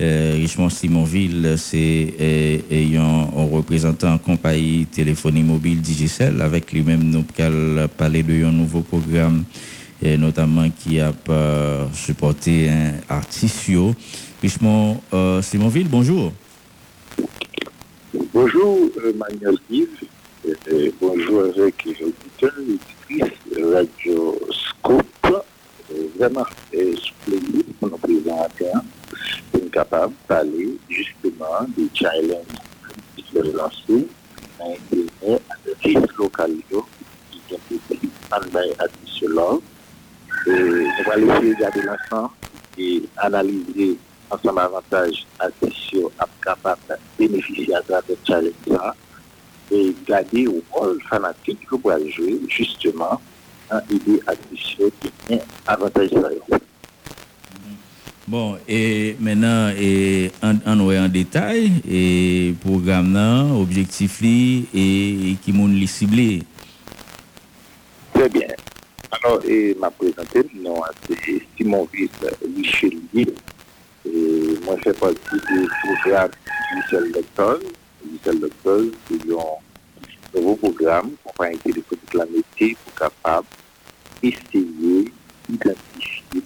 Richemond Simonvil, c'est ayant un représentant en compagnie téléphonie mobile Digicel. Avec lui-même, nous allons parler de un nouveau programme, notamment qui a supporté un artiste. Richemond Simonvil, bonjour. Bonjour, Magnus Gilles. Bonjour avec les auditeurs, les auditrices, Radioscope. Vraiment, splendide pour nos présentateurs. Nous sommes capables de parler justement des challenges qui se lancent dans l'intérêt à des fils locaux qui sont des partenaires additionnels. On va laisser regarder l'ensemble et analyser ensemble avantages additionnels capables de bénéficier à travers des challenges et garder au rôle fanatique que vous allez jouer justement en aider à additionnels qui ont avantages additionnels. Bon, et maintenant, en détail, et programme, objectif, et qui m'ont ciblé. Très bien. Alors, ma présentation, c'est Simonvil Richelieu. Moi, je fais partie du programme Michel Doctor. Michel Doctor, c'est un nouveau programme qu'on va essayer de la métier pour capable d'essayer, d'identifier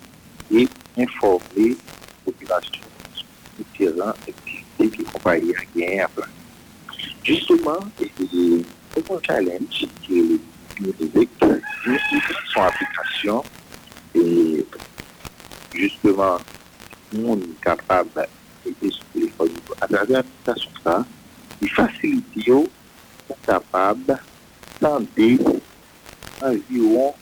et informer la population sur les terrains activités qui compagnie à gagner à plein. Justement, c'est un challenge qui est le musique, son application, et justement, on est capable d'aider sur le téléphone. À travers l'application, les facilités sont capables d'entrer environ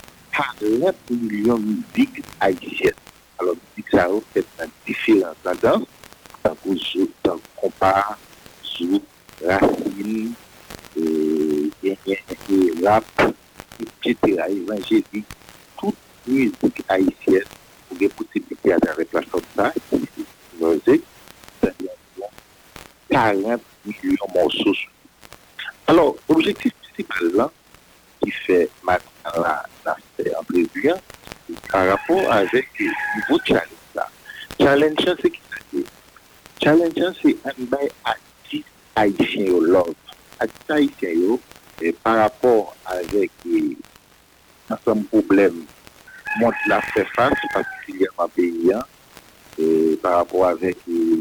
40 millions de musiques haïtiennes. Alors, ça a fait un différent tendance, tant qu'on compare sur racines, rap, etc., évangélique, toute musique haïtienne, pour des possibilités à travers la chanson, c'est-à-dire 40 millions de morceaux. Alors, l'objectif principal là, qui fait maintenant l'aspect en prévu, par rapport avec le nouveau challenge là. Challenge, c'est qui ça? Challenge, c'est un bail artiste haïtien au l'ordre. Artiste haïtien et par rapport avec ensemble problème, montre la fait face particulièrement paysan et par rapport avec les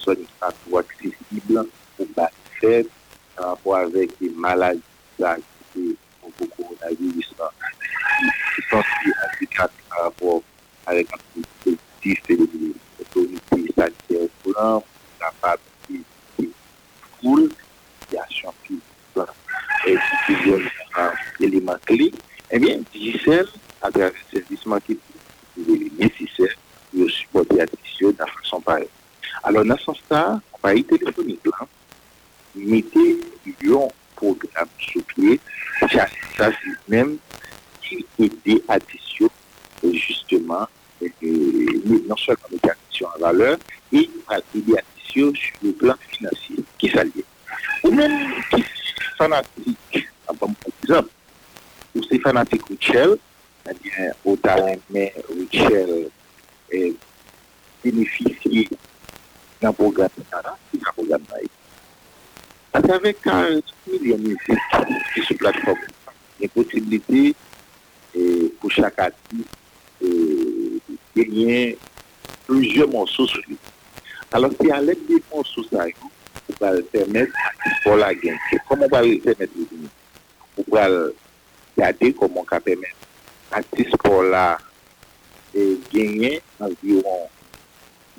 zones qui sont trop accessibles aux bas faibles, par rapport avec les maladies qui sont beaucoup en avis. Sensible à ce cadre par rapport avec un collectif et les autorités sanitaires pour l'homme, capable de cool, qui a champi et plusieurs éléments clés. Eh bien, Digicel, à travers le service marketing, il est nécessaire de supporter l'addition d'un façon pareille. Alors, dans ce sens-là, on va y téléphonique, là, mettez un programme sur pied, ça c'est même aider à tissu justement non seulement les actions en valeur et à aider à tissu sur le plan financier qui s'allie ou même qui fanatique par exemple ou c'est fanatique Richel eh bien au talent mais Richel bénéficie d'un programme à travers 40 millions de musiques sur cette plateforme les possibilités pour chaque artiste, gagner plusieurs morceaux sur lui. Alors, c'est à l'aide des morceaux, ça, on va le permettre à la gagner. Comment on va le permettre de gagner? On va regarder comment on va permettre à Tispola de gagner environ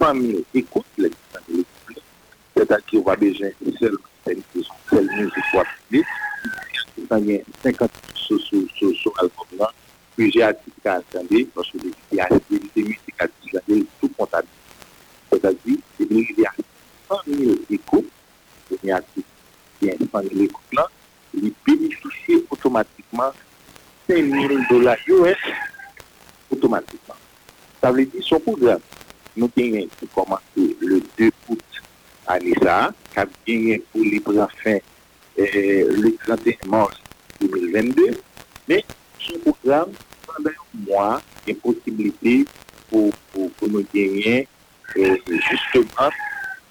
100 000 écoutes, c'est-à-dire qu'on va besoin de seule musique pour appeler, gagner 50 sur l'album-là, que j'ai artistes à attendre, parce que les artistes à attendre, tout comptabilisé. C'est-à-dire, c'est bien qu'il y a 100 000 écoutes, il y a 100 000 écoutes-là, ils bénéficient automatiquement 5 000 dollars US, automatiquement. Ça veut dire, son programme, nous gagnons qui commence le 2 août à Nissa, qui a gagné pour les bras fin le 31 mars 2022, mais ce programme, pendant un mois, il y a une possibilité pour nous gagner justement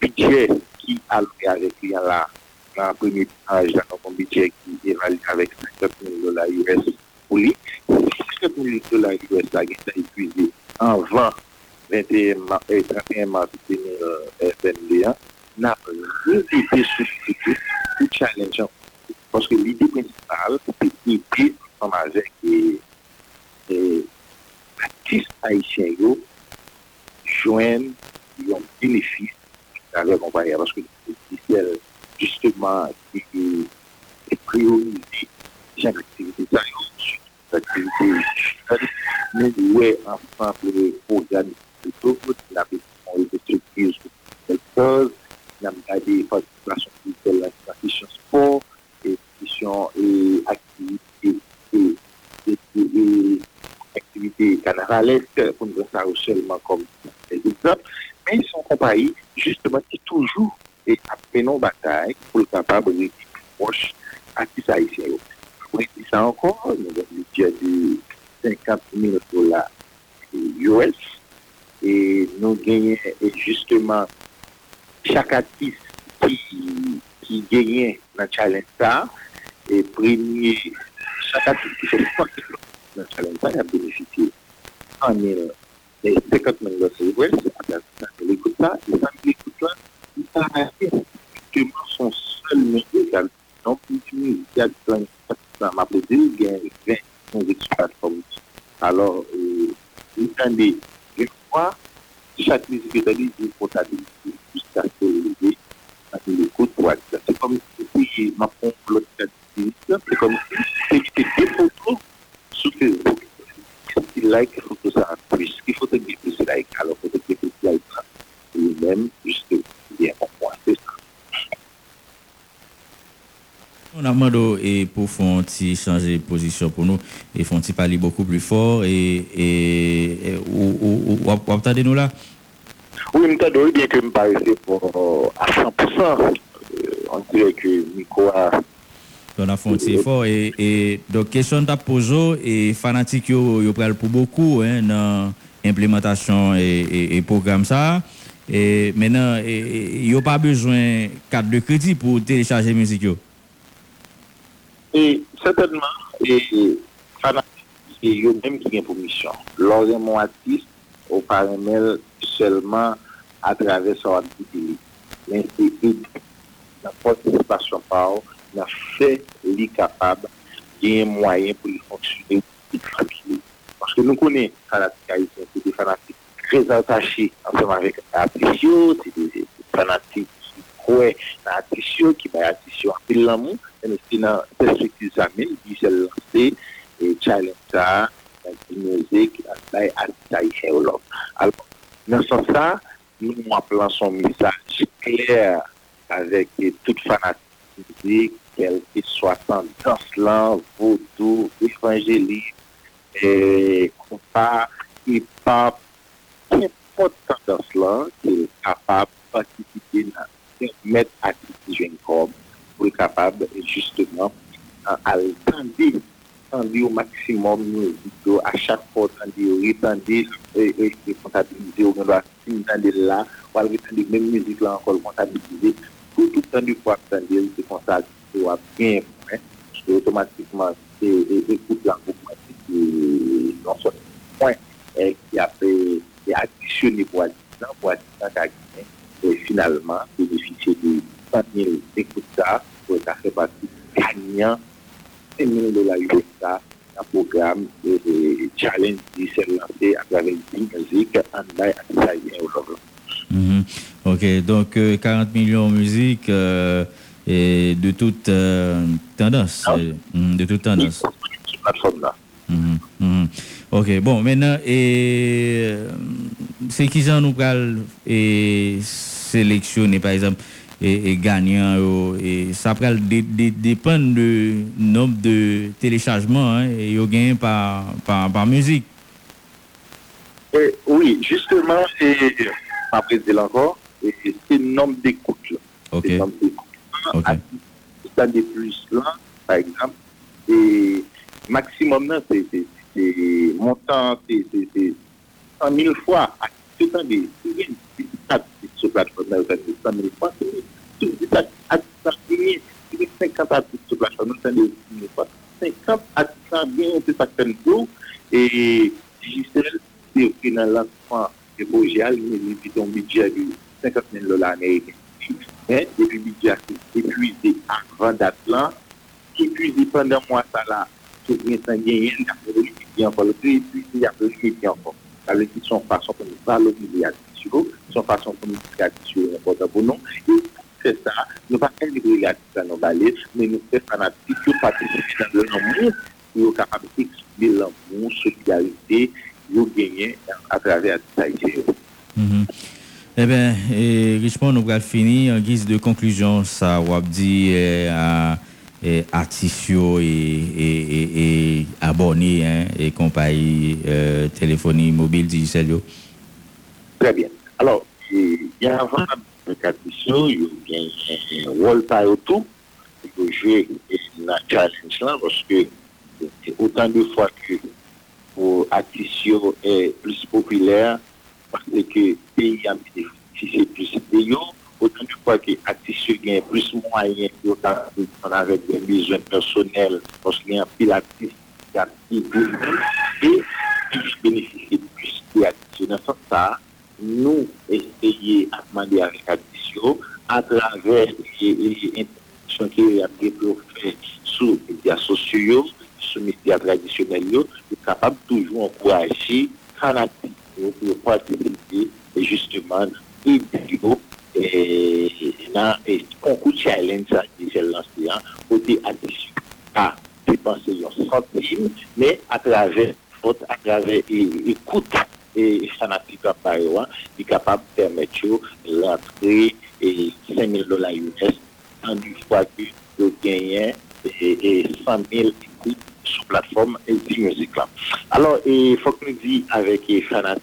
budget qui a fait avec les clients là, dans le premier âge, dans un budget qui évalue avec $50,000 US pour lui. $50,000 US là, qui est épuisé en 21 mars 2021, n'a pas été substitué pour challenger. Parce que l'idée principale, c'est qu'il en avec les artistes haïtiens joignent un bénéfice à leur compagnie. Parce que Digicel, justement, qui est priorisé chaque activité, ça y est, activité, mais ouais, enfin, pour organiser tout, la petite structure, les choses, la participation de la question sport, et activités canaralesques, pour nous faire seulement comme exemple, mais ils sont compagnies justement qui toujours et après nos batailles pour le capable de proche à qui ça ici. Pour dire ça encore, nous avons le budget de $50,000 US et nous gagnons justement chaque artiste qui gagne dans le challenge ça. Et premier, chaque activité qui fait le challenge, il a bénéficié en 50,000 US, à la fin de l'écoute là, et ça, l'écoute là, il s'est arrêté justement son seul média. Donc, il y a 24 ma présidente, il y a 20 plateformes. Alors, il tendait une fois, chaque visiteur dit une portabilité jusqu'à ce que l'écoute soit. C'est comme si ma complot c'est comme si c'était des photos sur Facebook. Si like, il faut que ça plus. Il faut que des plus like. Alors, il faut que des plus like. Lui-même, juste bien pour moi. C'est ça. On a demandé pour Fonti changer de position pour nous. Et Fonti parle beaucoup plus fort. Et ou entendez-nous là? Oui, je t'adore bien que je me paraissais pour à 100%. On dirait que Nico a. On a fonti fort et donc question t'a posé et fanatique yo parle pour beaucoup hein dans implémentation et programme ça et maintenant yo pas besoin carte de crédit pour télécharger musique yo et certainement et fanatique yo même qui gagne permission lorsque mon artiste au paramel seulement à travers son activité mais c'est la participation par la fait est capable d'un moyen pour fonctionner tranquille parce que nous connaissons fanatiques c'est des fanatiques très attachés ensemble avec l'attrition c'est des fanatiques qui croient l'attrition qui va attrition à l'amour et c'est dans perspective amène qui s'est lancé et challenge ça la musique la attraction alors dans ce sens là nous lançons un message clair avec toute fanatique quel que soit son danse-là, vaudou, évangéliste, compas, hip-hop, n'importe quelle danse-là qui est capable de participer dans mettre à disposition comme pour être capable justement d'entendre au maximum nos vidéos à chaque fois, d'entendre et comptabiliser au moins là, ou alors même musique là encore comptabiliser. Tout le temps du fois, c'est qu'on s'attend à bien, et automatiquement, c'est écoute la automatique dans ce point qui a fait additionner pour additionner, et finalement, bénéficier de 100 000 écoutes ça, pour être fait partie gagnant $5,000 US dans le programme et challenge qui s'est lancé à travers une musique en live à Saïen au Love. Ok, donc 40 millions de musique et de toute tendance. De toute tendance. Ok, bon, maintenant, c'est qui ça nous parle et sélectionner, par exemple, et gagnant, et ça parle dépend du nombre de téléchargements hein, et gagnés par musique. Et, oui, justement, c'est pas président encore. Et c'est le nombre d'écoutes là. Okay. C'est le nombre d'écoutes là. Ça des plus là, par exemple. Et maximum là, c'est montant, c'est 100 000 fois. À tout temps des 24 sur plateforme 3 000 tout le monde a 50 artistes sur la chaîne, on a 50 artistes bien on peut s'accueillir et Digicel c'est que dans l'enfant de Bogial il a un budget de $50,000 américains et puis budget épuisé avant d'atteindre épuisé pendant mois ça là c'est bien ça gagné encore le prix puis il y a plus qui encore avec son façon pour valoriser son façon pour nous important pour nous et c'est ça nous pas faire de la balade mais nous faire fanatique pour participer dans le monde pour capable exprimer l'amour solidarité nous gagner à travers ça. Eh bien, Richemond, nous allons finir en guise de conclusion. Ça, on a dit à artistes et abonnés hein, et compagnie téléphonie mobile Digicel. Très bien. Alors, il y a avant le tradition, il y a un rôle par autour. Il faut jouer dans le challenge là parce que autant de fois que pour artistes est plus populaire. Parce que pays a bénéficié plus de yo, autant de fois que artistes gagnent plus moyens, on avait des besoins personnels, parce qu'il y a un pile artiste qui a plus et tous bénéficient plus de l'artiste. Dans ce sens-là, nous essayons à demander avec l'artiste à travers les interventions qui a été faites sur les médias sociaux, sur les médias traditionnels, nous sommes capables toujours encourager fanatique. Pour participer justement et vidéo et dans un concours challenge qui s'est lancé côté artiste à dépenser un centime mais à travers votre à travers écoute et fanatique à Paris qui capable de permettre l'entrée et $5,000 US en une fois que vous gagnez et 100 000 écoutes sur plateforme et music club. Alors il faut que nous disions avec les fanatiques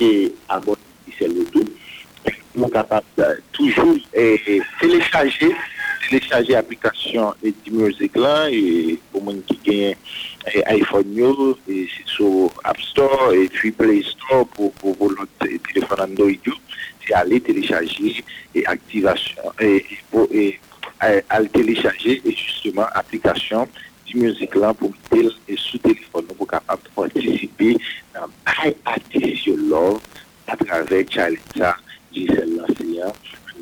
et abonnés c'est le tout nous sommes capables toujours télécharger l'application et music là et pour moi qui gagne iPhone yo et c'est sur App Store et puis Play Store pour votre téléphone Android c'est aller télécharger et activation et à télécharger et justement application musique là pour tel et sous téléphone pour capable participer dans I Artist Your Love à travers Chalita Giselle Lancia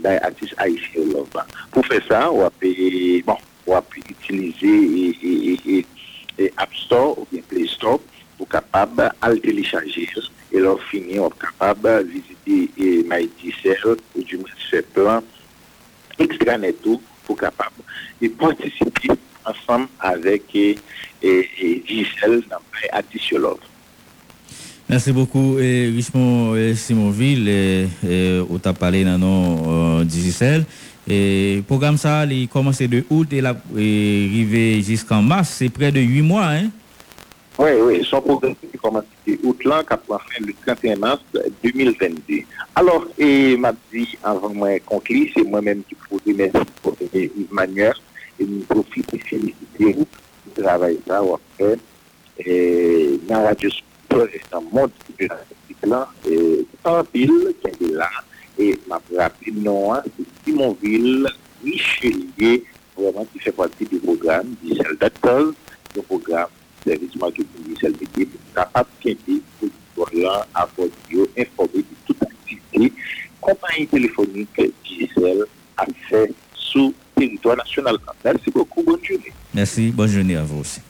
I Artist Your Love. Pour faire ça, on va utiliser et App Store ou bien Play Store pour capable à le télécharger et leur finir on capable visiter et My Digicel ou du moins ce plan extranet tout pour capable et participer ensemble avec Gilles dans Artisiolog. Merci beaucoup Richemond Simonvil on t'a parlé dans nom Digicel et programme ça il commencé de août et la arrivé jusqu'en mars, c'est près de 8 mois hein. Oui, son programme qui commence de août là qui prend fin le 31 mars 2022. Alors et m'a dit avant moi conclure, c'est moi-même qui vous remercie pour Yves Manuel et nous profitons de féliciter du travail ça on fait et dans la Radioscope et dans le monde de l'article là et en ville qui est là et ma rapide nom c'est Simonvil Richelieu vraiment qui fait partie du programme Michel Doctor le programme service marketing Michel Doctor capable qu'aider pour là à audio informer de toute activité compagnie téléphonique Digicel a fait sous territoire national. Merci beaucoup, bonne journée. Merci, bonne journée à vous aussi.